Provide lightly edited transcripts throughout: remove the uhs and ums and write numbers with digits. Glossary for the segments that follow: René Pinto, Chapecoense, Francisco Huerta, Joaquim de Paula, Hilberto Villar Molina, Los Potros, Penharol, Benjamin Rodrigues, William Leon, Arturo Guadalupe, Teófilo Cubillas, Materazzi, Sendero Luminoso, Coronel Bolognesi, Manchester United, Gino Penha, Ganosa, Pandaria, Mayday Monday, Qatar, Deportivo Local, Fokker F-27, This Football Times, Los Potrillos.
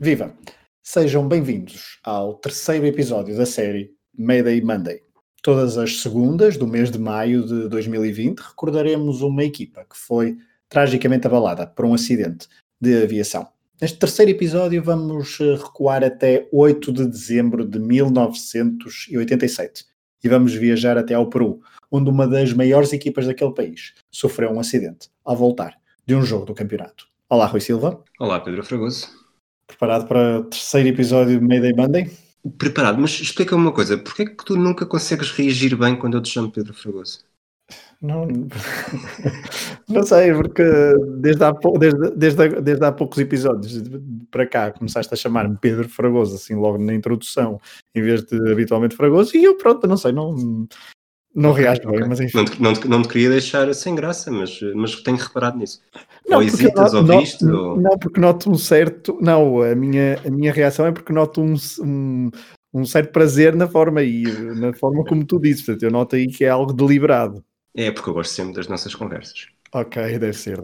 Viva! Sejam bem-vindos ao terceiro episódio da série Mayday Monday. Todas as segundas do mês de maio de 2020 recordaremos uma equipa que foi tragicamente abalada por um acidente de aviação. Neste terceiro episódio vamos recuar até 8 de dezembro de 1987 e vamos viajar até ao Peru, onde uma das maiores equipas daquele país sofreu um acidente ao voltar de um jogo do campeonato. Olá, Rui Silva. Olá, Pedro Fragoso. Preparado para o terceiro episódio de Mayday Monday? Preparado, mas explica-me uma coisa. Porquê é que tu nunca consegues reagir bem quando eu te chamo Pedro Fragoso? Não sei, porque desde há poucos episódios para cá começaste a chamar-me Pedro Fragoso, assim logo na introdução, em vez de habitualmente Fragoso, e eu pronto, não sei, não reajo bem, okay. Mas enfim. Não te queria deixar sem graça, mas tenho reparado nisso. Não, ou hesitas, ou viste? Não, porque noto um certo... Não, a minha reação é porque noto um certo prazer na forma como tu dizes. Portanto, eu noto aí que é algo deliberado. É, porque eu gosto sempre das nossas conversas. Ok, deve ser.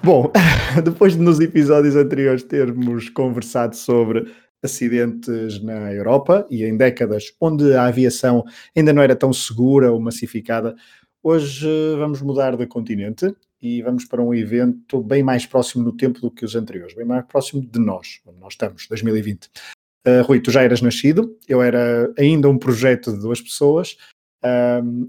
Bom, depois de nos episódios anteriores termos conversado sobre acidentes na Europa e em décadas onde a aviação ainda não era tão segura ou massificada, hoje vamos mudar de continente e vamos para um evento bem mais próximo no tempo do que os anteriores, bem mais próximo de nós, onde nós estamos, 2020. Rui, tu já eras nascido, eu era ainda um projeto de duas pessoas.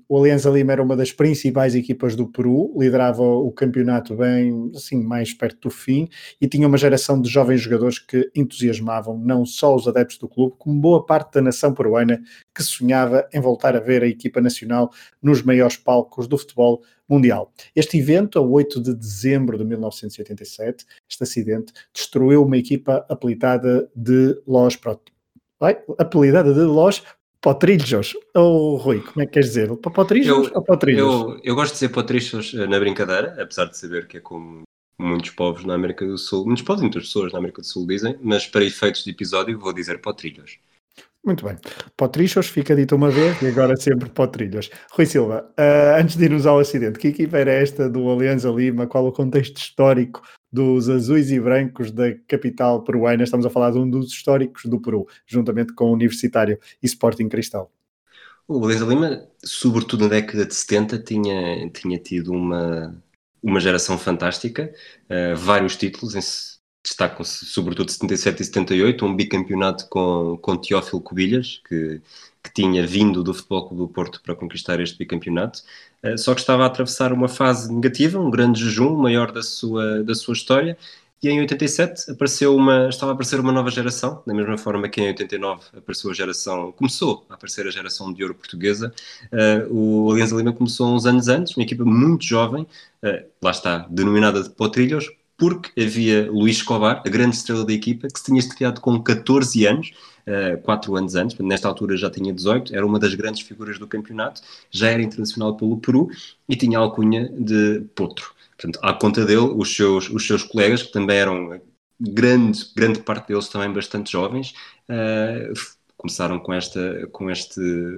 O Alianza Lima era uma das principais equipas do Peru, liderava o campeonato bem, assim, mais perto do fim, e tinha uma geração de jovens jogadores que entusiasmavam não só os adeptos do clube, como boa parte da nação peruana que sonhava em voltar a ver a equipa nacional nos maiores palcos do futebol mundial. Este evento, a 8 de dezembro de 1987, este acidente destruiu uma equipa apelidada de Los Potrillos, ou Rui, como é que queres dizer? Potrillos ou Potrillos? Eu gosto de dizer Potrillos na brincadeira, apesar de saber que é como muitos povos na América do Sul, muitos povos e muitas pessoas na América do Sul dizem, mas para efeitos de episódio vou dizer Potrillos. Muito bem. Potrillos fica dito uma vez e agora sempre Potrillos. Rui Silva, antes de irmos ao acidente, que equipa era esta do Alianza Lima? Qual o contexto histórico dos azuis e brancos da capital peruana? Estamos a falar de um dos históricos do Peru, juntamente com o Universitário e Sporting Cristal. O Alianza Lima, sobretudo na década de 70, tinha tido uma geração fantástica, vários títulos, destacam-se sobretudo 77 e 78, um bicampeonato com Teófilo Cubillas, que tinha vindo do Futebol Clube do Porto para conquistar este bicampeonato, só que estava a atravessar uma fase negativa, um grande jejum, o maior da sua história, e em 87 estava a aparecer uma nova geração, da mesma forma que em 89 começou a aparecer a geração de ouro portuguesa. O Alianza Lima começou uns anos antes, uma equipa muito jovem, lá está, denominada de Potrillos, porque havia Luis Escobar, a grande estrela da equipa, que se tinha estreado com 14 anos, 4 anos antes, nesta altura já tinha 18, era uma das grandes figuras do campeonato, já era internacional pelo Peru e tinha a alcunha de Potro. Portanto, à conta dele, os seus colegas, que também eram, grande parte deles também bastante jovens, começaram com este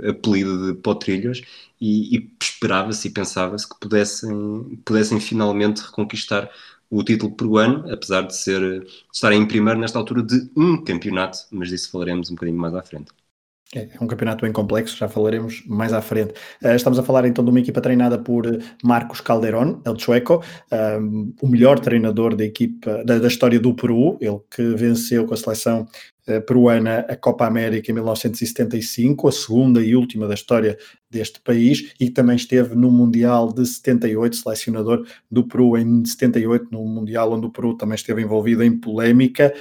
apelido de Potrillos e esperava-se e pensava-se que pudessem finalmente reconquistar o título peruano, apesar de estar em primeiro nesta altura de um campeonato, mas disso falaremos um bocadinho mais à frente. É um campeonato bem complexo, já falaremos mais à frente. Estamos a falar então de uma equipa treinada por Marcos Calderón El Chueco, o melhor treinador da equipa da história do Peru, ele que venceu com a seleção peruana a Copa América em 1975, a segunda e última da história deste país, e também esteve no Mundial de 78, selecionador do Peru em 78, no Mundial onde o Peru também esteve envolvido em polémica,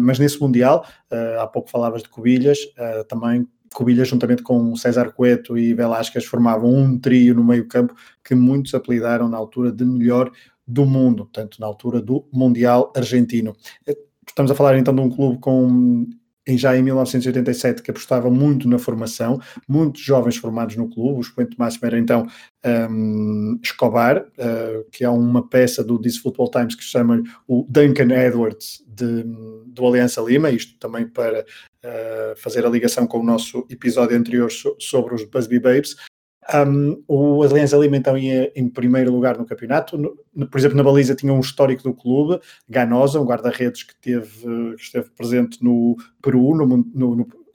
mas nesse Mundial, há pouco falavas de Cubillas, também Cubillas juntamente com César Cueto e Velásquez formavam um trio no meio-campo que muitos apelidaram na altura de melhor do mundo, portanto na altura do Mundial Argentino. Estamos a falar então de um clube já em 1987 que apostava muito na formação, muitos jovens formados no clube. O expoente máximo era então Escobar, que é uma peça do This Football Times que se chama o Duncan Edwards do Alianza Lima, isto também para fazer a ligação com o nosso episódio anterior sobre os Busby Babes. O Alianza Lima então ia em primeiro lugar no campeonato. Por exemplo, na baliza tinha um histórico do clube, Ganosa, um guarda-redes que esteve presente no Peru,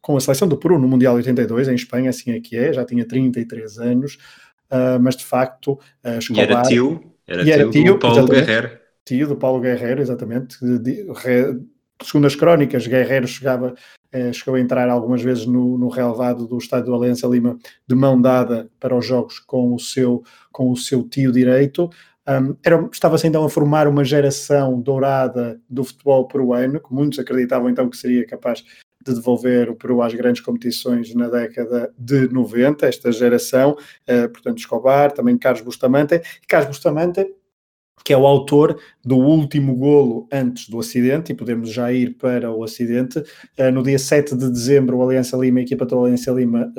com a seleção do Peru no Mundial 82, em Espanha, assim é que é, já tinha 33 anos, mas de facto... Escobar, era tio do Paulo Guerreiro. Tio do Paulo Guerreiro, exatamente. Segundo as crónicas, Guerreiro chegou a entrar algumas vezes no relevado do estádio do Alianza Lima de mão dada para os jogos com o seu tio direito. Estava-se então a formar uma geração dourada do futebol peruano, que muitos acreditavam então que seria capaz de devolver o Peru às grandes competições na década de 90, esta geração, portanto Escobar, também Carlos Bustamante, que é o autor do último golo antes do acidente, e podemos já ir para o acidente. No dia 7 de dezembro, a equipa do Alianza Lima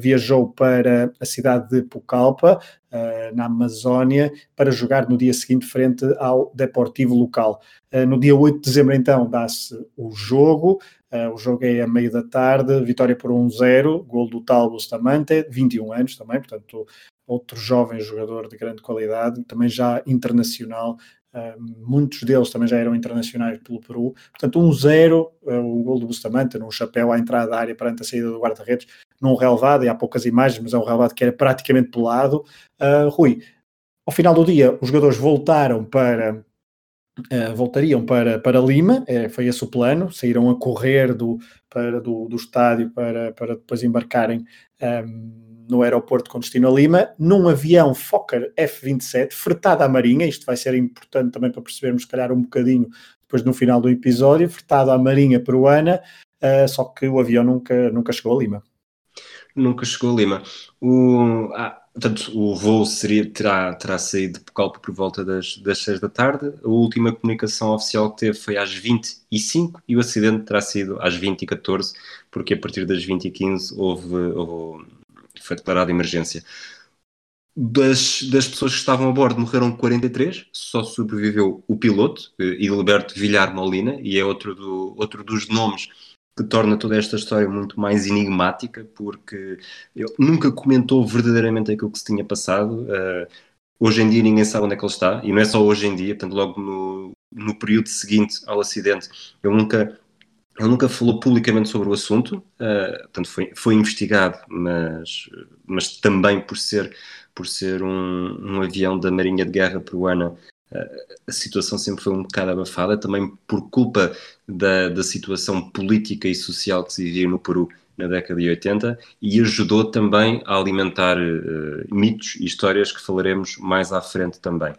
viajou para a cidade de Pucallpa, na Amazónia, para jogar no dia seguinte frente ao Deportivo Local. No dia 8 de dezembro, então, dá-se o jogo. O jogo é a meio da tarde, vitória por 1-0, golo do tal Bustamante, 21 anos também, portanto... outro jovem jogador de grande qualidade, também já internacional, muitos deles também já eram internacionais pelo Peru, portanto 1-0, o gol do Bustamante, num chapéu à entrada da área perante a saída do guarda-redes, num relevado, e há poucas imagens, mas é um relevado que era praticamente pelado. Rui, ao final do dia, os jogadores voltariam para Lima, foi esse o plano, saíram a correr do estádio para depois embarcarem no aeroporto com destino a Lima, num avião Fokker F-27, fretado à Marinha. Isto vai ser importante também para percebermos, se calhar, um bocadinho depois no final do episódio, fretado à Marinha peruana, só que o avião nunca chegou a Lima. Nunca chegou a Lima. Portanto, o voo terá saído de Pucallpa por volta das 6 da tarde. A última comunicação oficial que teve foi às 20h05 e o acidente terá sido às 20h14, porque a partir das 20h15 foi declarada emergência. Das pessoas que estavam a bordo morreram 43, só sobreviveu o piloto, Hilberto Villar Molina, e é outro dos nomes que torna toda esta história muito mais enigmática, porque ele nunca comentou verdadeiramente aquilo que se tinha passado. Hoje em dia ninguém sabe onde é que ele está, e não é só hoje em dia, portanto logo no período seguinte ao acidente, ele nunca falou publicamente sobre o assunto. Portanto foi investigado, mas também por ser um avião da Marinha de Guerra peruana, a situação sempre foi um bocado abafada, também por culpa da situação política e social que se vivia no Peru na década de 80, e ajudou também a alimentar mitos e histórias que falaremos mais à frente também.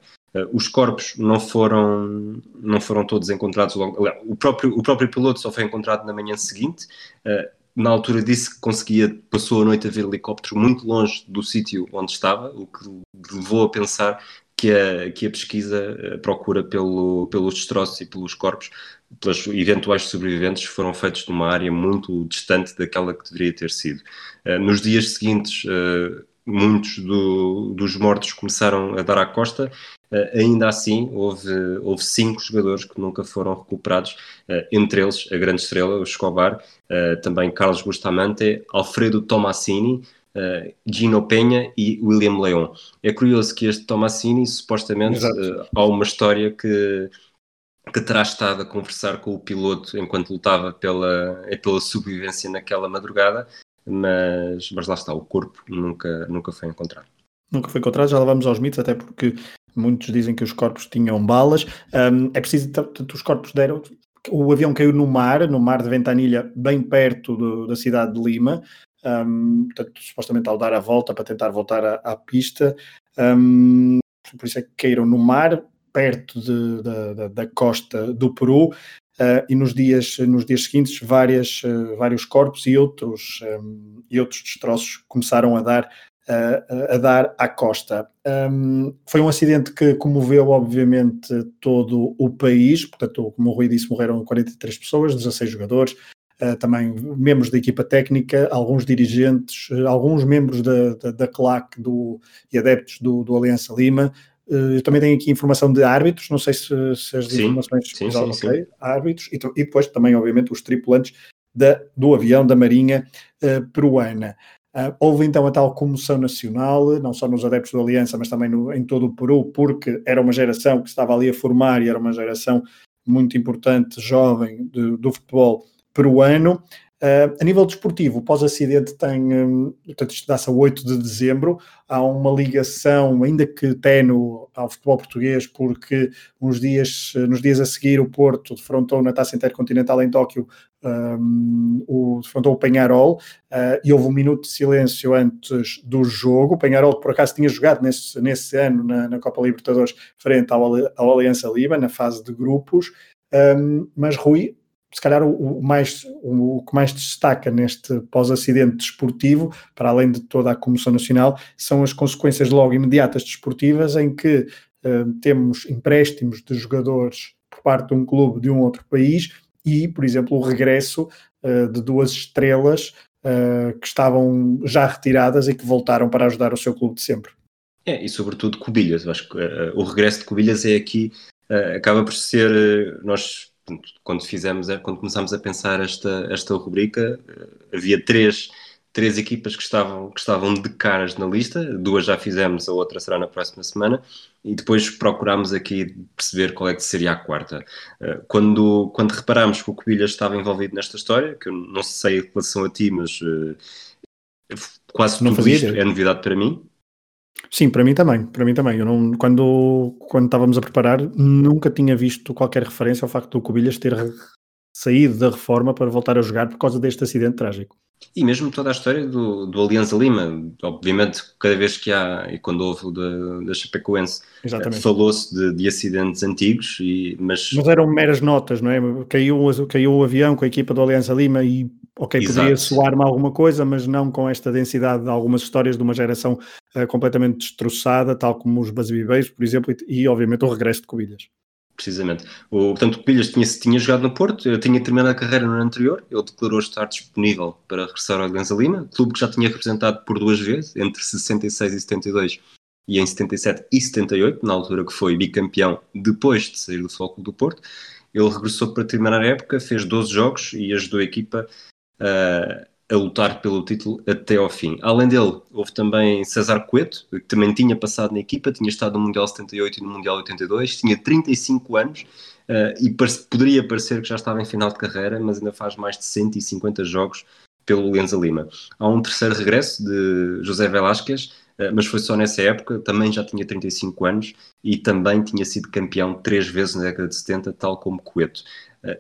Os corpos não foram todos encontrados logo. O próprio piloto só foi encontrado na manhã seguinte. Na altura disse que passou a noite a ver helicóptero muito longe do sítio onde estava, o que levou a pensar que a pesquisa, a procura pelos destroços e pelos corpos, pelas eventuais sobreviventes, foram feitos numa área muito distante daquela que deveria ter sido. Nos dias seguintes, muitos dos mortos começaram a dar à costa. Ainda assim, houve 5 jogadores que nunca foram recuperados, entre eles a grande estrela, o Escobar, também Carlos Bustamante, Alfredo Tomassini, Gino Penha e William Leon. É curioso que este Tomassini, supostamente, há uma história que terá estado a conversar com o piloto enquanto lutava pela sobrevivência naquela madrugada, mas lá está, o corpo nunca foi encontrado. Nunca foi encontrado, já lá vamos aos mitos, até porque muitos dizem que os corpos tinham balas. É preciso, portanto, os corpos deram... O avião caiu no mar de Ventanilha, bem perto da cidade de Lima. Portanto, supostamente ao dar a volta para tentar voltar à pista, por isso é que caíram no mar perto da costa do Peru, e nos dias seguintes vários corpos e outros destroços começaram a dar à costa. Foi um acidente que comoveu, obviamente, todo o país. Portanto, como o Rui disse, morreram 43 pessoas, 16 jogadores, também membros da equipa técnica, alguns dirigentes, alguns membros da CLAC e adeptos do Alianza Lima. Eu também tenho aqui informação de árbitros, não sei se as informações... Sim. Árbitros, e depois também, obviamente, os tripulantes do avião da Marinha peruana. Houve então a tal comoção nacional, não só nos adeptos do Aliança, mas também em todo o Peru, porque era uma geração que estava ali a formar e era uma geração muito importante, jovem, do futebol peruano. A nível desportivo, pós-acidente portanto, isto dá-se a 8 de dezembro, há uma ligação, ainda que ténue, ao futebol português, porque nos dias a seguir o Porto defrontou na Taça Intercontinental em Tóquio, defrontou o Penharol, e houve um minuto de silêncio antes do jogo. O Penharol, por acaso, tinha jogado nesse ano na Copa Libertadores frente ao Alianza Lima, na fase de grupos, mas Rui, se calhar o que mais destaca neste pós-acidente desportivo, para além de toda a comoção nacional, são as consequências logo imediatas desportivas, em que temos empréstimos de jogadores por parte de um clube de um outro país e, por exemplo, o regresso de duas estrelas que estavam já retiradas e que voltaram para ajudar o seu clube de sempre. E sobretudo Cubillas. Eu acho que o regresso de Cubillas é aqui, acaba por ser, nós... Quando começámos a pensar esta rubrica, havia três equipas que estavam de caras na lista, duas já fizemos, a outra será na próxima semana, e depois procurámos aqui perceber qual é que seria a quarta. Quando reparámos que o Cubillas estava envolvido nesta história, que eu não sei em relação a ti, mas quase não tudo isto é novidade para mim. Sim, para mim também. Eu não, quando estávamos a preparar, nunca tinha visto qualquer referência ao facto do Cubillas ter saído da reforma para voltar a jogar por causa deste acidente trágico. E mesmo toda a história do Alianza Lima, obviamente, cada vez que há, e quando houve da Chapecoense, falou-se de acidentes antigos, mas eram meras notas, não é? Caiu o avião com a equipa do Alianza Lima e... Ok, exato. Poderia soar-me alguma coisa, mas não com esta densidade de algumas histórias de uma geração completamente destroçada, tal como os Busby Babes, por exemplo, e obviamente o regresso de Cubillas. Precisamente. Portanto, Cubillas tinha jogado no Porto, tinha terminado a carreira no ano anterior, ele declarou estar disponível para regressar ao Alianza Lima, clube que já tinha representado por duas vezes, entre 66 e 72, e em 77 e 78, na altura que foi bicampeão depois de sair do Futebol Clube do Porto. Ele regressou para terminar a época, fez 12 jogos e ajudou a equipa a lutar pelo título até ao fim. Além dele, houve também César Cueto, que também tinha passado na equipa, tinha estado no Mundial 78 e no Mundial 82, tinha 35 anos e poderia parecer que já estava em final de carreira, mas ainda faz mais de 150 jogos pelo Alianza Lima. Há um terceiro regresso de José Velásquez, mas foi só nessa época, também já tinha 35 anos e também tinha sido campeão 3 vezes na década de 70, tal como Cueto.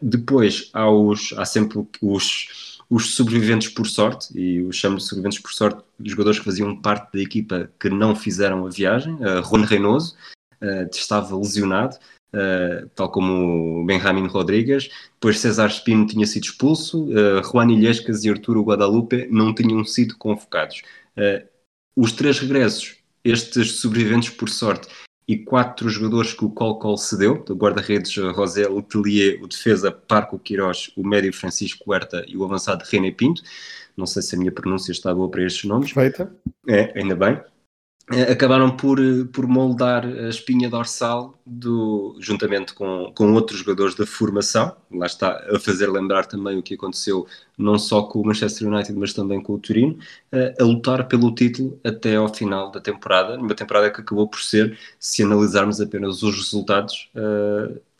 Depois há sempre os sobreviventes por sorte, e eu chamo de sobreviventes por sorte jogadores que faziam parte da equipa que não fizeram a viagem. Juan Reynoso estava lesionado, tal como o Benjamin Rodrigues. Depois César Espino tinha sido expulso, Juan Ilhescas e Arturo Guadalupe não tinham sido convocados. Os três regressos, estes sobreviventes por sorte, e 4 jogadores que o Colo-Colo cedeu, do guarda-redes José Letelier, o defesa Parco Quirós, o médio Francisco Huerta e o avançado René Pinto. Não sei se a minha pronúncia está boa para estes nomes. Perfeita. Ainda bem. Acabaram por moldar a espinha dorsal, juntamente com outros jogadores da formação. Lá está, a fazer lembrar também o que aconteceu não só com o Manchester United, mas também com o Turino, a lutar pelo título até ao final da temporada, uma temporada que acabou por ser, se analisarmos apenas os resultados,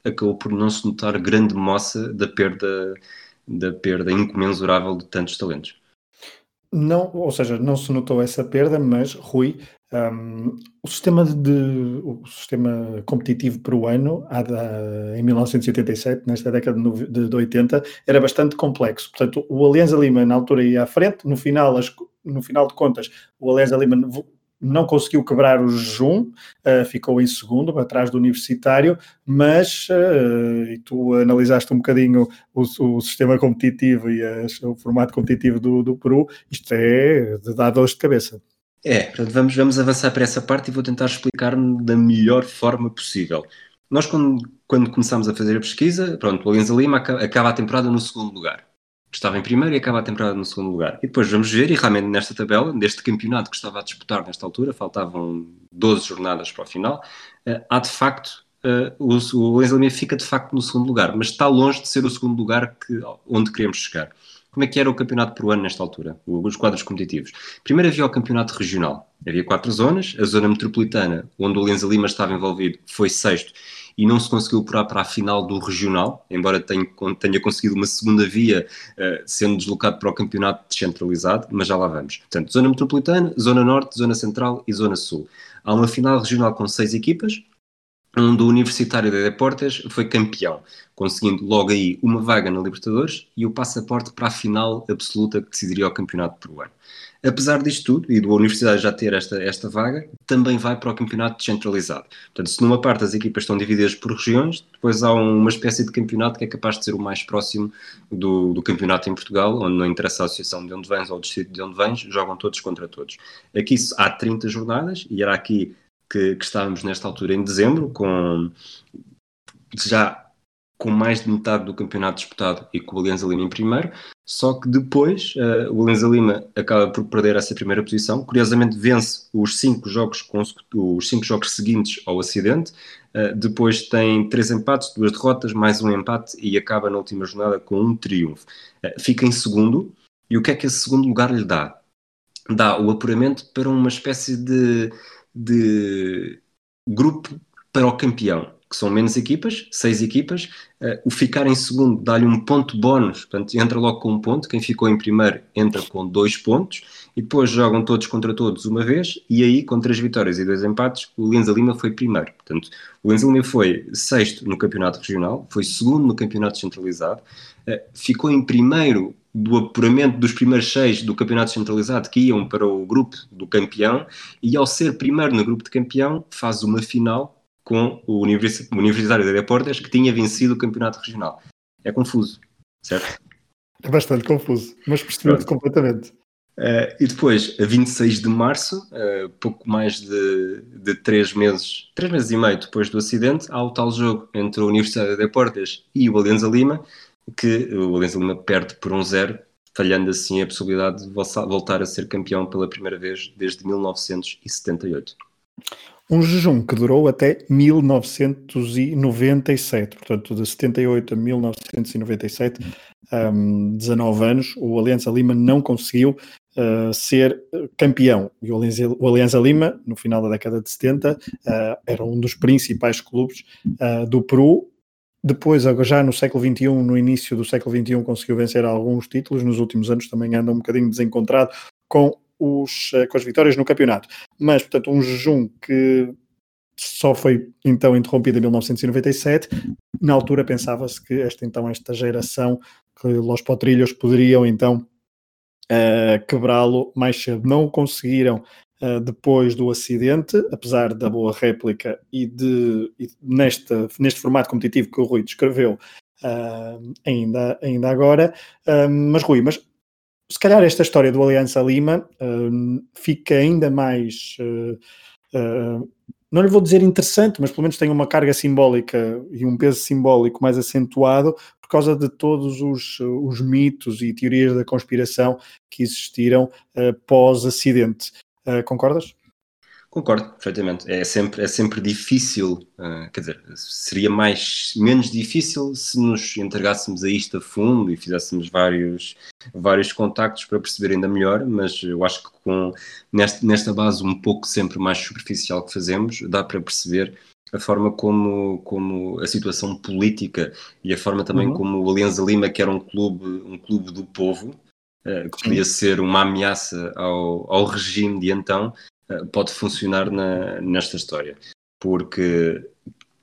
acabou por não se notar grande moça da perda incomensurável de tantos talentos. Não, ou seja, não se notou essa perda, mas, Rui, o sistema competitivo peruano, em 1987, nesta década de 80, era bastante complexo. Portanto, o Alianza Lima, na altura, ia à frente. No final de contas, o Alianza Lima não conseguiu quebrar o jejum, ficou em segundo, atrás do Universitário, mas, e tu analisaste um bocadinho o sistema competitivo e o formato competitivo do Peru, isto é de dar dores de cabeça. Portanto, vamos avançar para essa parte e vou tentar explicar-me da melhor forma possível. Nós, quando começámos a fazer a pesquisa, o Alianza Lima acaba a temporada no segundo lugar. Estava em primeiro e acaba a temporada no segundo lugar. E depois vamos ver, e realmente nesta tabela, neste campeonato que estava a disputar nesta altura, faltavam 12 jornadas para o final, há de facto, o Alianza Lima fica de facto no segundo lugar, mas está longe de ser o segundo lugar onde queremos chegar. como é que era o campeonato peruano nesta altura, os quadros competitivos. Primeiro havia o campeonato regional, havia 4 zonas, a zona metropolitana, onde o Alianza Lima estava envolvido, foi 6º e não se conseguiu apurar para a final do regional, embora tenha conseguido uma segunda via, sendo deslocado para o campeonato descentralizado, mas já lá vamos. Portanto, zona metropolitana, zona norte, zona central e zona sul. Há uma final regional com 6 equipas, onde o Universitário de Deportes foi campeão, conseguindo logo aí uma vaga na Libertadores e o passaporte para a final absoluta que decidiria o campeonato peruano. Apesar disto tudo, e do Universitário já ter esta vaga, também vai para o campeonato descentralizado. Portanto, se numa parte as equipas estão divididas por regiões, depois há uma espécie de campeonato que é capaz de ser o mais próximo do campeonato em Portugal, onde não interessa a associação de onde vens ou o distrito de onde vens, jogam todos contra todos. Aqui há 30 jornadas, e era aqui que estávamos nesta altura em dezembro, já com mais de metade do campeonato disputado e com o Alianza Lima em primeiro, só que depois o Alianza Lima acaba por perder essa primeira posição, curiosamente vence os cinco jogos seguintes ao acidente, depois tem 3 empates, 2 derrotas, mais 1 empate e acaba na última jornada com 1 triunfo. Fica em segundo, e o que é que esse segundo lugar lhe dá? Dá o apuramento para uma espécie de grupo para o campeão, que são menos equipas, 6 equipas, o ficar em segundo dá-lhe 1 ponto bónus, portanto entra logo com 1 ponto, quem ficou em primeiro entra com 2 pontos, e depois jogam todos contra todos uma vez, e aí com 3 vitórias e 2 empates, o Alianza Lima foi primeiro. Portanto, o Alianza Lima foi 6º no campeonato regional, foi 2º no campeonato centralizado, ficou em primeiro do apuramento dos primeiros 6 do campeonato centralizado que iam para o grupo do campeão, e ao ser primeiro no grupo de campeão faz uma final com o Universitário de Deportes, que tinha vencido o campeonato regional. É confuso, certo? É bastante confuso, mas percebi-te completamente. E depois, a 26 de março, pouco mais de 3 meses e meio depois do acidente, há o tal jogo entre o Universitário de Deportes e o Alianza Lima, que o Alianza Lima perde por 1-0, falhando assim a possibilidade de voltar a ser campeão pela primeira vez desde 1978. Um jejum que durou até 1997, portanto de 78 a 1997, 19 anos, o Alianza Lima não conseguiu ser campeão, e o Alianza Lima, no final da década de 70, era um dos principais clubes do Peru. Depois, já no século XXI, no início do século XXI, conseguiu vencer alguns títulos. Nos últimos anos também anda um bocadinho desencontrado com as vitórias no campeonato. Mas, portanto, um jejum que só foi então interrompido em 1997. Na altura pensava-se que esta geração, que Los Potrillos poderiam então quebrá-lo mais cedo. Não o conseguiram depois do acidente, apesar da boa réplica neste formato competitivo que o Rui descreveu ainda agora. Mas Rui, se calhar esta história do Alianza Lima fica ainda mais, não lhe vou dizer interessante, mas pelo menos tem uma carga simbólica e um peso simbólico mais acentuado por causa de todos os mitos e teorias da conspiração que existiram pós-acidente. Concordas? Concordo, perfeitamente. É sempre difícil, quer dizer, seria menos difícil se nos entregássemos a isto a fundo e fizéssemos vários contactos para perceber ainda melhor, mas eu acho que nesta base um pouco sempre mais superficial que fazemos, dá para perceber a forma como a situação política e a forma também como o Alianza Lima, que era um clube do povo, que podia ser uma ameaça ao regime de então, pode funcionar nesta história, porque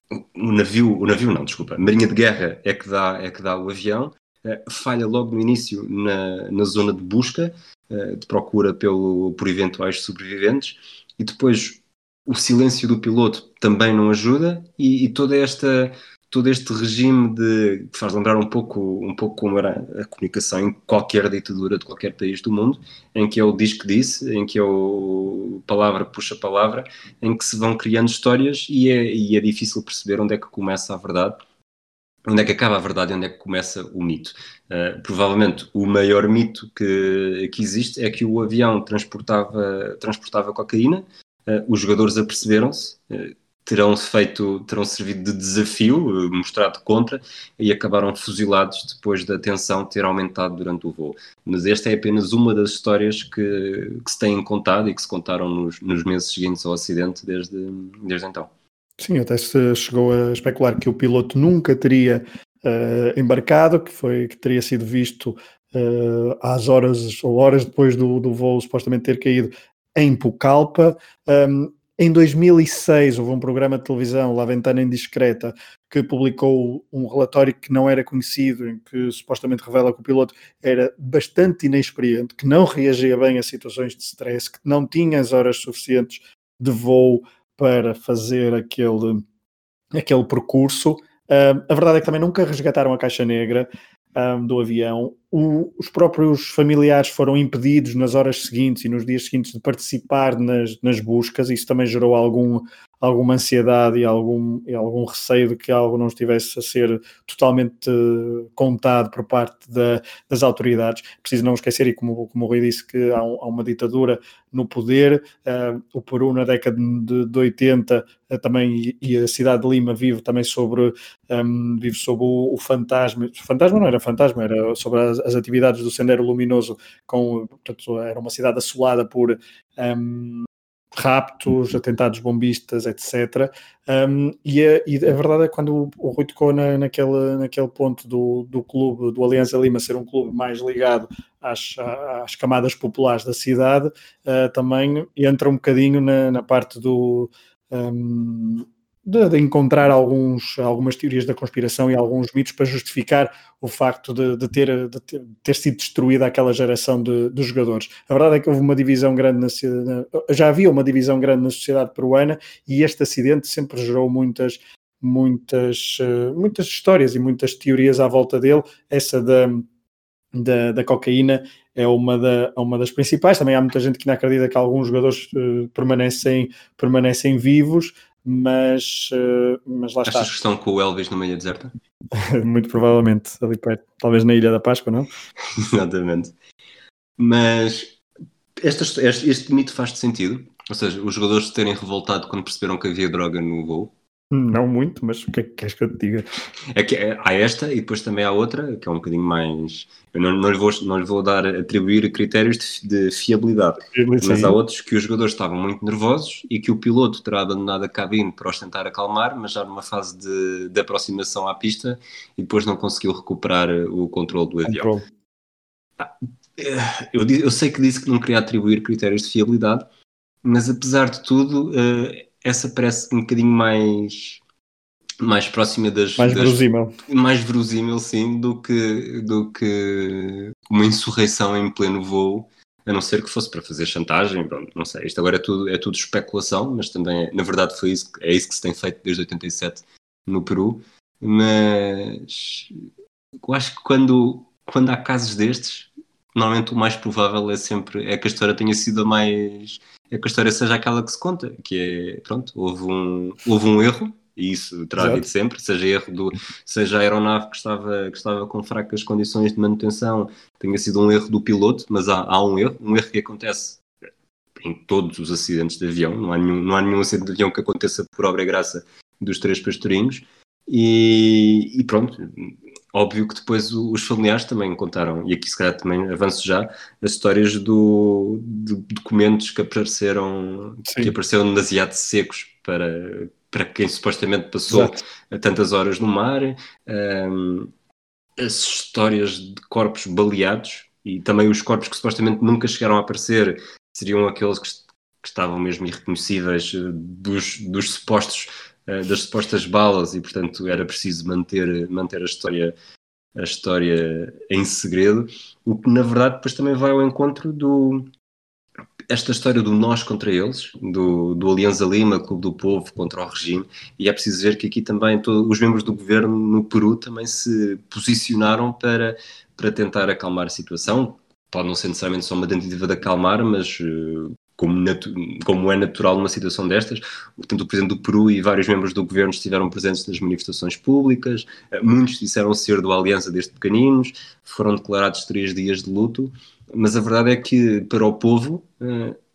a Marinha de Guerra é que dá o avião, falha logo no início na zona de busca, de procura por eventuais sobreviventes, e depois o silêncio do piloto também não ajuda, e todo este regime que faz lembrar um pouco como era a comunicação em qualquer ditadura de qualquer país do mundo, em que é o diz que disse, em que é o palavra puxa palavra, em que se vão criando histórias e é difícil perceber onde é que começa a verdade, onde é que acaba a verdade e onde é que começa o mito. Provavelmente o maior mito que existe é que o avião transportava cocaína, os jogadores aperceberam-se, terão-se servido de desafio, mostrado contra, e acabaram fuzilados depois da tensão ter aumentado durante o voo. Mas esta é apenas uma das histórias que se têm contado e que se contaram nos meses seguintes ao acidente desde então. Sim, até se chegou a especular que o piloto nunca teria embarcado, que teria sido visto às horas ou horas depois do voo supostamente ter caído em Pucallpa. Em 2006 houve um programa de televisão, La Ventana Indiscreta, que publicou um relatório que não era conhecido, em que supostamente revela que o piloto era bastante inexperiente, que não reagia bem a situações de stress, que não tinha as horas suficientes de voo para fazer aquele percurso. A verdade é que também nunca resgataram a caixa negra do avião. Os próprios familiares foram impedidos nas horas seguintes e nos dias seguintes de participar nas buscas. Isso também gerou alguma ansiedade e algum receio de que algo não estivesse a ser totalmente contado por parte das autoridades. Preciso não esquecer, e como o Rui disse, que há uma ditadura no poder. O Peru, na década de 80, também, e a cidade de Lima vive também sobre o fantasma. Fantasma não era fantasma, era sobre as atividades do Sendero Luminoso, portanto, era uma cidade assolada por raptos, atentados bombistas, etc. E a verdade é que quando o Rui tocou naquele ponto do clube, do Alianza Lima, ser um clube mais ligado às camadas populares da cidade, também entra um bocadinho na parte de encontrar algumas teorias da conspiração e alguns mitos para justificar o facto de ter sido destruída aquela geração de jogadores. A verdade é que houve uma divisão grande já havia uma divisão grande na sociedade peruana, e este acidente sempre gerou muitas histórias e muitas teorias à volta dele. Essa da cocaína é uma das principais. Também há muita gente que não acredita que alguns jogadores permanecem vivos, mas lá está. Achas que estão com o Elvis numa ilha deserta? Muito provavelmente, ali perto, talvez na Ilha da Páscoa, não? Exatamente. Mas este mito faz-te sentido? Ou seja, os jogadores se terem revoltado quando perceberam que havia droga no voo? Não muito, mas o que é que queres que eu te diga? É que há esta, e depois também há outra, que é um bocadinho mais... Eu não lhe vou dar, atribuir critérios de fiabilidade. Mas há outros que os jogadores estavam muito nervosos e que o piloto terá abandonado a cabine para os tentar acalmar, mas já numa fase de aproximação à pista, e depois não conseguiu recuperar o controle do avião. Eu sei que disse que não queria atribuir critérios de fiabilidade, mas apesar de tudo... Essa parece um bocadinho mais próxima das... Mais verosímil, sim, do que uma insurreição em pleno voo, a não ser que fosse para fazer chantagem, pronto, não sei. Isto agora é tudo especulação, mas também, na verdade, é isso que se tem feito desde 87 no Peru. Mas eu acho que quando há casos destes, normalmente o mais provável é sempre que a história tenha sido a mais... É que a história seja aquela que se conta, que é, pronto, houve um erro, e isso terá havido sempre, seja a aeronave que estava com fracas condições de manutenção, tenha sido um erro do piloto, mas há um erro que acontece em todos os acidentes de avião. Não há nenhum acidente de avião que aconteça por obra e graça dos três pastorinhos, e pronto... Óbvio que depois os familiares também contaram, e aqui se calhar também avanço já, as histórias de documentos que apareceram nas iates secos para quem supostamente passou tantas horas no mar, as histórias de corpos baleados, e também os corpos que supostamente nunca chegaram a aparecer, seriam aqueles que estavam mesmo irreconhecíveis dos supostos... das supostas balas, e portanto era preciso manter a história em segredo, o que na verdade depois também vai ao encontro esta história do nós contra eles, do Alianza Lima, Clube do Povo contra o regime. E é preciso ver que aqui também os membros do governo no Peru também se posicionaram para tentar acalmar a situação. Pode não ser necessariamente só uma tentativa de acalmar, mas... como é natural numa situação destas. Portanto, o Presidente do Peru e vários membros do governo estiveram presentes nas manifestações públicas, muitos disseram ser do Alianza desde pequeninos, foram declarados 3 dias de luto, mas a verdade é que para o povo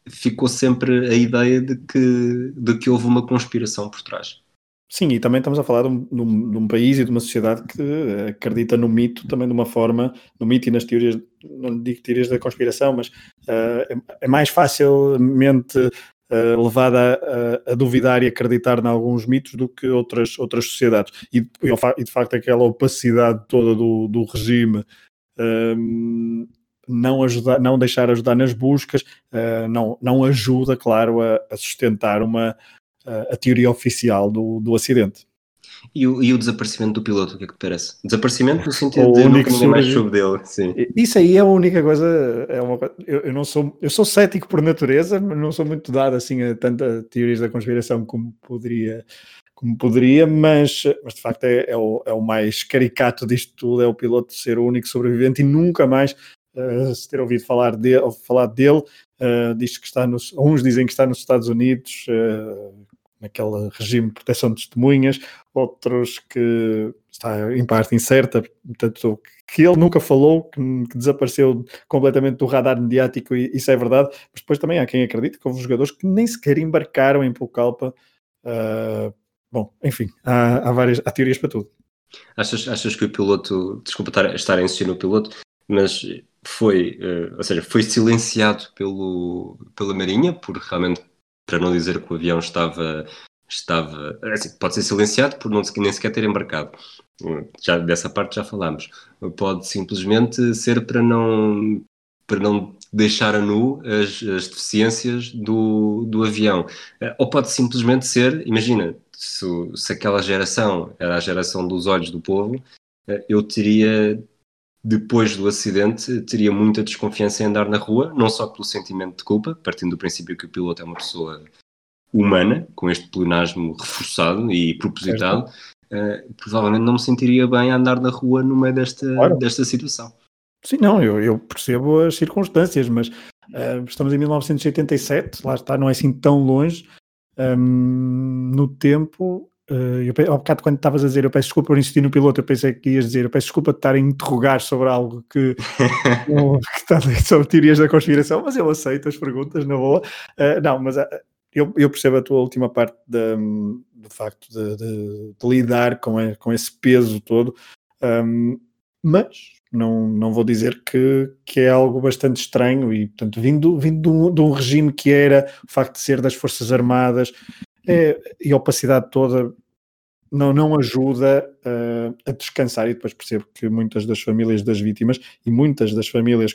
ficou sempre a ideia de que houve uma conspiração por trás. Sim, e também estamos a falar de um país e de uma sociedade que acredita no mito também de uma forma, no mito e nas teorias, não digo teorias da conspiração, mas é mais facilmente levada a duvidar e acreditar em alguns mitos do que outras sociedades. E de facto aquela opacidade toda do regime, não deixar ajudar nas buscas, não ajuda, claro, a sustentar a teoria oficial do acidente. E o desaparecimento do piloto, o que é que te parece? Desaparecimento no sentido de nunca ninguém mais soube dele. Sim. Isso aí é a única coisa... Eu sou cético por natureza, mas não sou muito dado assim a tantas teorias da conspiração como poderia, mas de facto é o mais caricato disto tudo, é o piloto ser o único sobrevivente e nunca mais se ter ouvido falar dele. Diz que uns dizem que está nos Estados Unidos, naquele regime de proteção de testemunhas, outros que está em parte incerta, portanto que ele nunca falou, que desapareceu completamente do radar mediático, e isso é verdade, mas depois também há quem acredita que houve jogadores que nem sequer embarcaram em Pucallpa. Bom, enfim, há teorias para tudo. Achas que o piloto, desculpa estar a insistir no piloto, mas foi silenciado pela Marinha, por realmente, para não dizer que o avião estava assim, pode ser silenciado por nem sequer ter embarcado. Já, dessa parte já falámos. Pode simplesmente ser para não deixar a nu as deficiências do avião. Ou pode simplesmente ser, imagina, se aquela geração era a geração dos olhos do povo, eu teria... Depois do acidente, teria muita desconfiança em andar na rua, não só pelo sentimento de culpa, partindo do princípio que o piloto é uma pessoa humana, com este pleonasmo reforçado e propositado, provavelmente não me sentiria bem a andar na rua no meio desta situação. Sim, não, eu percebo as circunstâncias, mas estamos em 1987, lá está, não é assim tão longe, no tempo... Ao bocado, quando estavas a dizer eu peço desculpa por insistir no piloto, eu pensei que ias dizer eu peço desculpa de estar a interrogar sobre algo que está sobre teorias da conspiração, mas eu aceito as perguntas na boa. Eu percebo a tua última parte do facto de lidar com esse peso todo, mas não vou dizer que é algo bastante estranho e, portanto, vindo de um regime que era o facto de ser das Forças Armadas. E a opacidade toda não ajuda a descansar, e depois percebo que muitas das famílias das vítimas, e muitas das famílias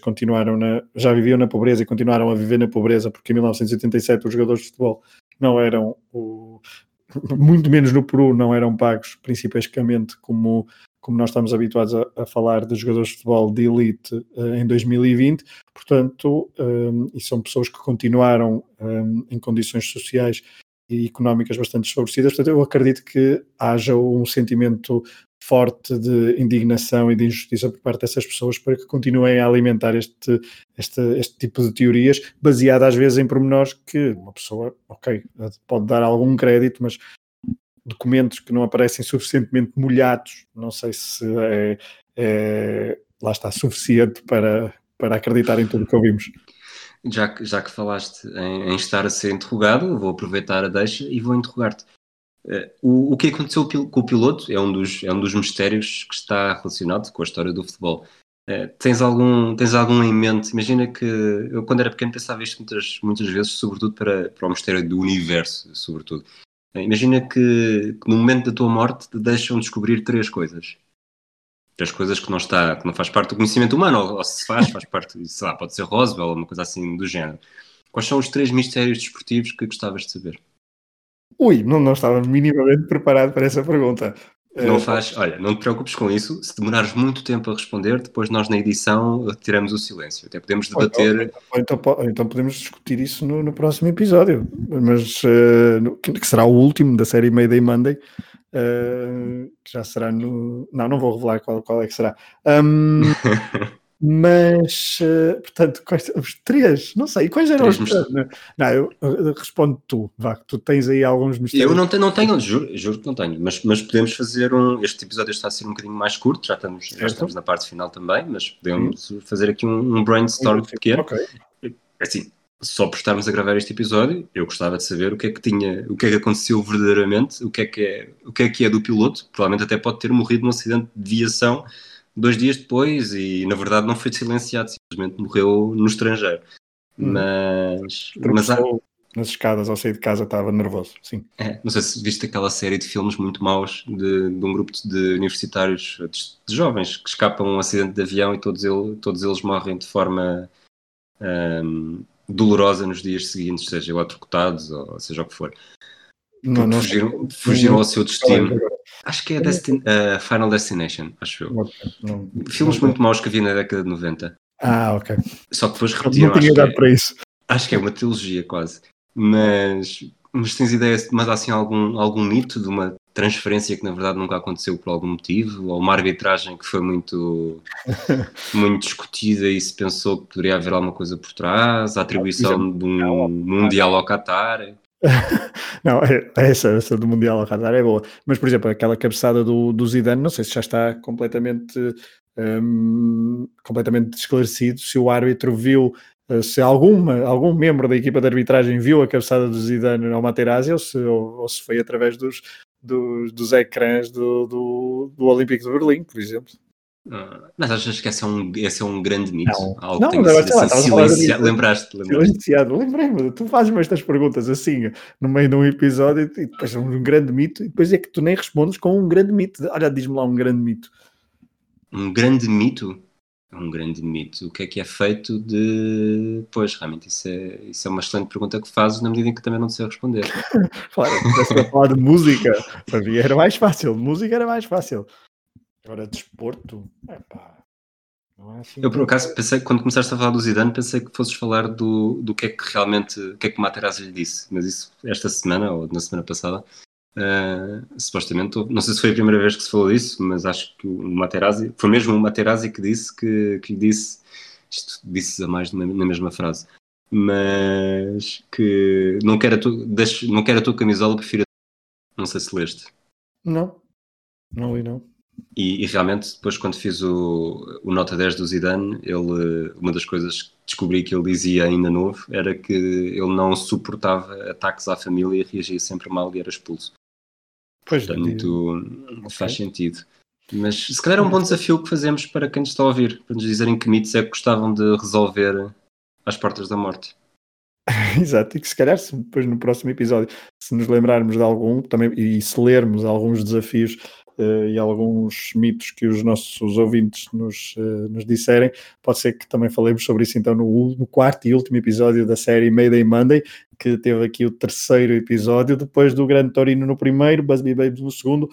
já viviam na pobreza e continuaram a viver na pobreza, porque em 1987 os jogadores de futebol não eram, muito menos no Peru, não eram pagos principalmente como nós estamos habituados a falar de jogadores de futebol de elite em 2020, portanto, e são pessoas que continuaram em condições sociais e económicas bastante desfavorecidas, portanto eu acredito que haja um sentimento forte de indignação e de injustiça por parte dessas pessoas para que continuem a alimentar este tipo de teorias, baseada às vezes em pormenores que uma pessoa, ok, pode dar algum crédito, mas documentos que não aparecem suficientemente molhados, não sei se lá está, suficiente para acreditar em tudo o que ouvimos. Já que falaste em estar a ser interrogado, vou aproveitar a deixa e vou interrogar-te. O que aconteceu com o piloto é um dos mistérios que está relacionado com a história do futebol. Tens algum em mente? Imagina que eu, quando era pequeno, pensava isto muitas vezes, sobretudo para o mistério do universo, sobretudo. Imagina que no momento da tua morte te deixam descobrir três coisas. Três coisas que não faz parte do conhecimento humano, ou se faz parte, sei lá, pode ser Roswell ou uma coisa assim do género. Quais são os três mistérios desportivos que gostavas de saber? Ui, não estava minimamente preparado para essa pergunta. Olha, não te preocupes com isso, se demorares muito tempo a responder, depois nós na edição tiramos o silêncio, até podemos debater... Então podemos discutir isso no próximo episódio, mas que será o último da série Mayday Monday, que já será no... Não vou revelar qual é que será. Mas, portanto, os três, não sei, quais eram os três? Não, eu respondo tu, vá, que tu tens aí alguns mistérios. Eu não tenho, juro que não tenho, mas podemos fazer este episódio está a ser um bocadinho mais curto, já estamos na parte final também, mas podemos fazer aqui um brainstorm pequeno. Okay. Assim, só por estarmos a gravar este episódio, eu gostava de saber o que é que tinha, o que é que aconteceu verdadeiramente, o que é do piloto. Provavelmente até pode ter morrido num acidente de viação 2 dias depois e, na verdade, não foi silenciado, simplesmente morreu no estrangeiro. Mas há... nas escadas ao sair de casa estava nervoso, sim. É, não sei se viste aquela série de filmes muito maus de um grupo de universitários, de jovens, que escapam a um acidente de avião e todos eles morrem de forma... dolorosa nos dias seguintes, seja eletrocutados ou seja o que for. Não, fugiram ao seu destino. Acho que é Final Destination, acho eu. Filmes muito maus que havia na década de 90. Ah, ok. Só que depois repetiram. Acho que é uma trilogia quase. Mas tens ideia, mas há assim algum mito de uma transferência que na verdade nunca aconteceu por algum motivo, ou uma arbitragem que foi muito discutida e se pensou que poderia haver alguma coisa por trás, a atribuição de um Mundial ao Qatar. Não, essa do Mundial ao Qatar é boa, mas por exemplo, aquela cabeçada do Zidane, não sei se já está completamente esclarecido, se o árbitro viu, se algum membro da equipa de arbitragem viu a cabeçada do Zidane ao Materazzi ou se foi através dos ecrãs do Olímpico de Berlim, por exemplo. Mas achas que esse é um grande mito? Não, algo não, tem mas lá, silenciado. Lembraste? Silenciado, lembrei-me. Tu fazes-me estas perguntas assim, no meio de um episódio, e depois é um grande mito, e depois é que tu nem respondes com um grande mito. Olha, diz-me lá um grande mito. Um grande mito? Um grande mito. O que é feito de... Pois, realmente, isso é uma excelente pergunta que fazes, na medida em que também não te sei responder. Claro, se eu falar de música, sabia, era mais fácil. Música era mais fácil. Agora, desporto... Não é assim. Eu, por acaso, pensei, quando começaste a falar do Zidane, pensei que fosses falar do que é que realmente... O que é que o Materazzi lhe disse. Mas isso, esta semana, ou na semana passada... supostamente, não sei se foi a primeira vez que se falou disso, mas acho que o Materazzi foi mesmo o Materazzi que disse que lhe disse, isto disse a mais na mesma frase, mas que não quer a tua camisola, prefiro a tua. Não sei se leste. Não li, não. E realmente depois quando fiz o nota 10 do Zidane, ele, uma das coisas que descobri que ele dizia ainda novo era que ele não suportava ataques à família e reagia sempre mal e era expulso. Pois, portanto, faz sentido. Mas se calhar é um bom desafio que fazemos para quem nos está a ouvir, para nos dizerem que mitos é que gostavam de resolver às portas da morte. Exato, e que se calhar se depois no próximo episódio, se nos lembrarmos de algum também, e se lermos alguns desafios e alguns mitos que os nossos ouvintes nos disserem, pode ser que também falemos sobre isso então no quarto e último episódio da série Mayday Monday, que teve aqui o terceiro episódio, depois do Grande Torino no primeiro, Busby Babes no segundo,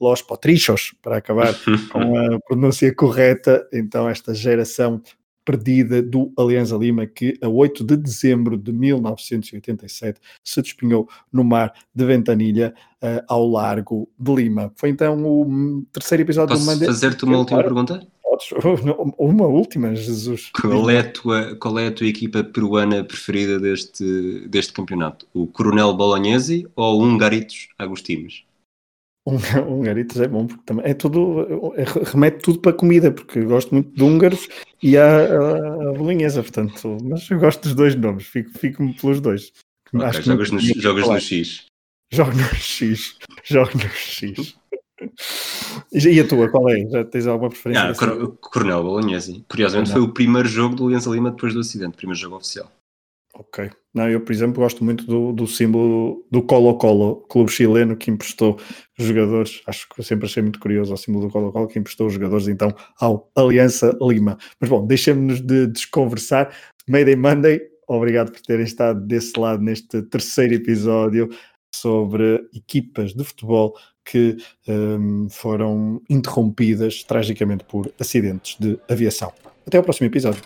Los Potros, para acabar com a pronúncia correta, então esta geração perdida do Alianza Lima, que a 8 de dezembro de 1987 se despenhou no mar de Ventanilha ao largo de Lima. Foi então o terceiro episódio. Posso fazer-te uma última pergunta? Uma última, Jesus. Qual é a tua equipa peruana preferida deste campeonato? O Coronel Bolognesi ou o Ungaritos Agustines? Ungaritos é bom, porque também remete tudo para comida, porque eu gosto muito de húngaros e a bolinhesa, portanto, mas eu gosto dos dois nomes, fico-me pelos dois. Okay, acho que jogas no X. E a tua, qual é? Já tens alguma preferência? Coronel Bolognesi. Curiosamente foi o primeiro jogo do Alianza Lima depois do acidente, primeiro jogo oficial. Ok. Não, eu, por exemplo, gosto muito do símbolo do Colo-Colo, clube chileno que emprestou jogadores, acho que eu sempre achei muito curioso o símbolo do Colo-Colo, que emprestou os jogadores, então, ao Alianza Lima. Mas, bom, deixemos-nos de desconversar. Mayday Monday, obrigado por terem estado desse lado neste terceiro episódio sobre equipas de futebol que foram interrompidas, tragicamente, por acidentes de aviação. Até ao próximo episódio.